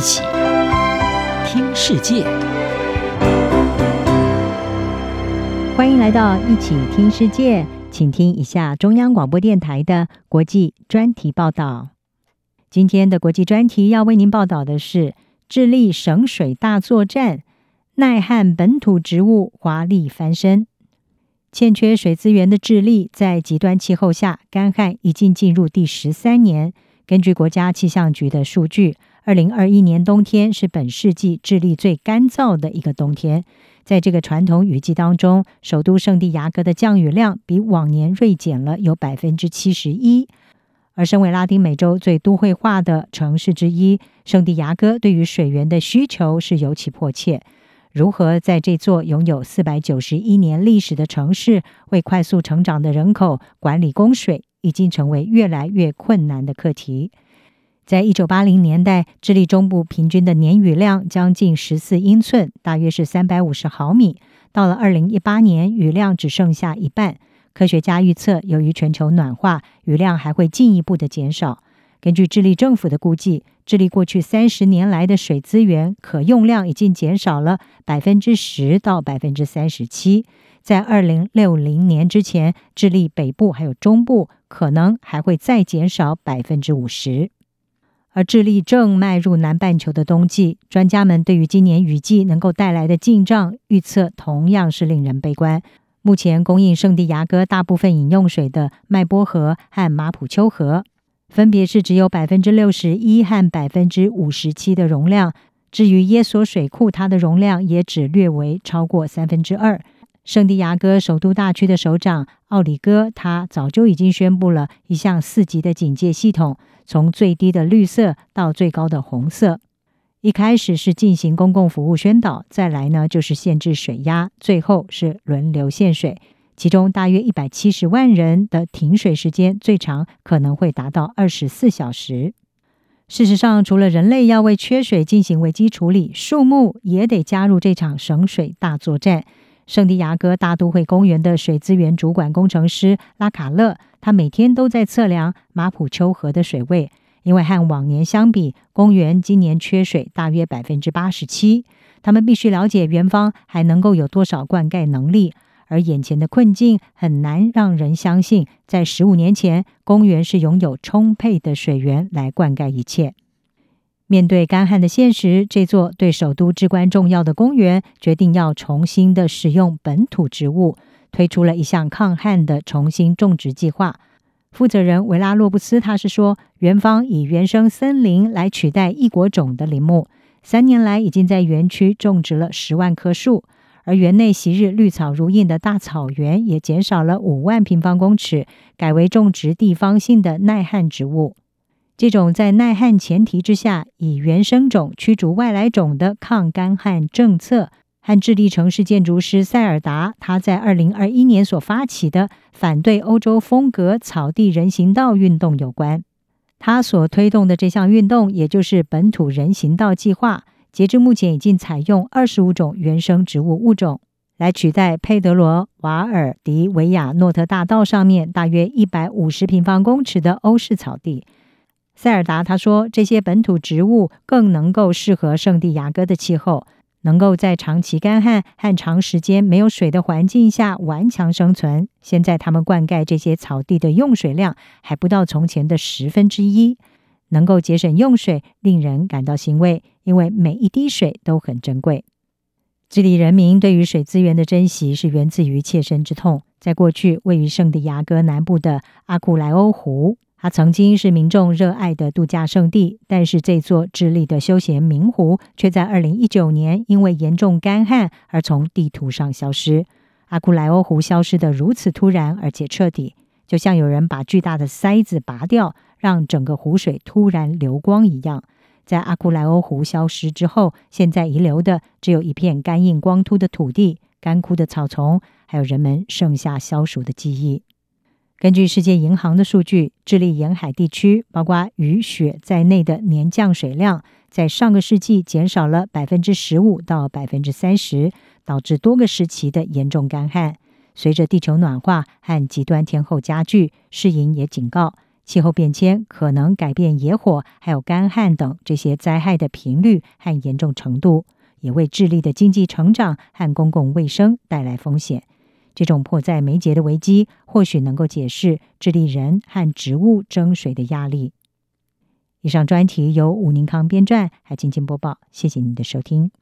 一起听世界，欢迎来到一起听世界，请听一下中央广播电台的国际专题报道。今天的国际专题要为您报道的是智利省水大作战，耐旱本土植物华丽翻身。欠缺水资源的智利在极端气候下干旱已经进入第13年。根据国家气象局的数据，2021年冬天是本世纪智利最干燥的一个冬天。在这个传统雨季当中，首都圣地亚哥的降雨量比往年锐减了有 71%。 而身为拉丁美洲最都会化的城市之一，圣地亚哥对于水源的需求是尤其迫切。如何在这座拥有491年历史的城市为快速成长的人口管理供水，已经成为越来越困难的课题。在1980年代，智利中部平均的年雨量将近14英寸，大约是350毫米。到了2018年，雨量只剩下一半。科学家预测，由于全球暖化，雨量还会进一步的减少。根据智利政府的估计，智利过去30年来的水资源可用量已经减少了 10% 到 37%。 在2060年之前，智利北部还有中部可能还会再减少 50%。 而智利正迈入南半球的冬季，专家们对于今年雨季能够带来的进账预测同样是令人悲观。目前供应圣地亚哥大部分饮用水的迈波河和马普丘河分别是只有 61% 和 57% 的容量，至于耶索水库，它的容量也只略为超过2/3。圣地亚哥首都大区的首长奥里戈，他早就已经宣布了一项4级的警戒系统，从最低的绿色到最高的红色。一开始是进行公共服务宣导，再来呢就是限制水压，最后是轮流限水。其中大约170万人的停水时间最长可能会达到24小时。事实上，除了人类要为缺水进行危机处理，树木也得加入这场省水大作战。圣地亚哥大都会公园的水资源主管工程师拉卡勒，他每天都在测量马普丘河的水位，因为和往年相比，公园今年缺水大约 87%。 他们必须了解园方还能够有多少灌溉能力，而眼前的困境很难让人相信，在15年前，公园是拥有充沛的水源来灌溉一切。面对干旱的现实，这座对首都至关重要的公园决定要重新的使用本土植物，推出了一项抗旱的重新种植计划。负责人维拉洛布斯他是说，园方以原生森林来取代异国种的林木，3年来已经在园区种植了10万棵树。而园内昔日绿草如茵的大草原也减少了5万平方公尺，改为种植地方性的耐旱植物。这种在耐旱前提之下以原生种驱逐外来种的抗干旱政策，和智利城市建筑师塞尔达他在2021年所发起的反对欧洲风格草地人行道运动有关。他所推动的这项运动，也就是本土人行道计划，截至目前已经采用25种原生植物物种来取代佩德罗·瓦尔迪维亚诺特大道上面大约150平方公尺的欧式草地。塞尔达他说，这些本土植物更能够适合圣地亚哥的气候，能够在长期干旱和长时间没有水的环境下顽强生存。现在他们灌溉这些草地的用水量还不到从前的1/10，能够节省用水令人感到欣慰，因为每一滴水都很珍贵。智利人民对于水资源的珍惜是源自于切身之痛。在过去，位于圣地亚哥南部的阿库莱欧湖，它曾经是民众热爱的度假胜地，但是这座智利的休闲名湖却在2019年因为严重干旱而从地图上消失。阿库莱欧湖消失得如此突然而且彻底，就像有人把巨大的塞子拔掉，让整个湖水突然流光一样。在阿库莱欧湖消失之后，现在遗留的只有一片干硬光秃的土地、干枯的草丛，还有人们剩下消暑的记忆。根据世界银行的数据，智利沿海地区，包括雨雪在内的年降水量，在上个世纪减少了 15% 到 30%， 导致多个时期的严重干旱。随着地球暖化和极端天候加剧，世银也警告气候变迁可能改变野火还有干旱等这些灾害的频率和严重程度，也为智利的经济成长和公共卫生带来风险。这种迫在眉睫的危机或许能够解释智利人和植物争水的压力。以上专题由吴宁康编撰，还请播报，谢谢您的收听。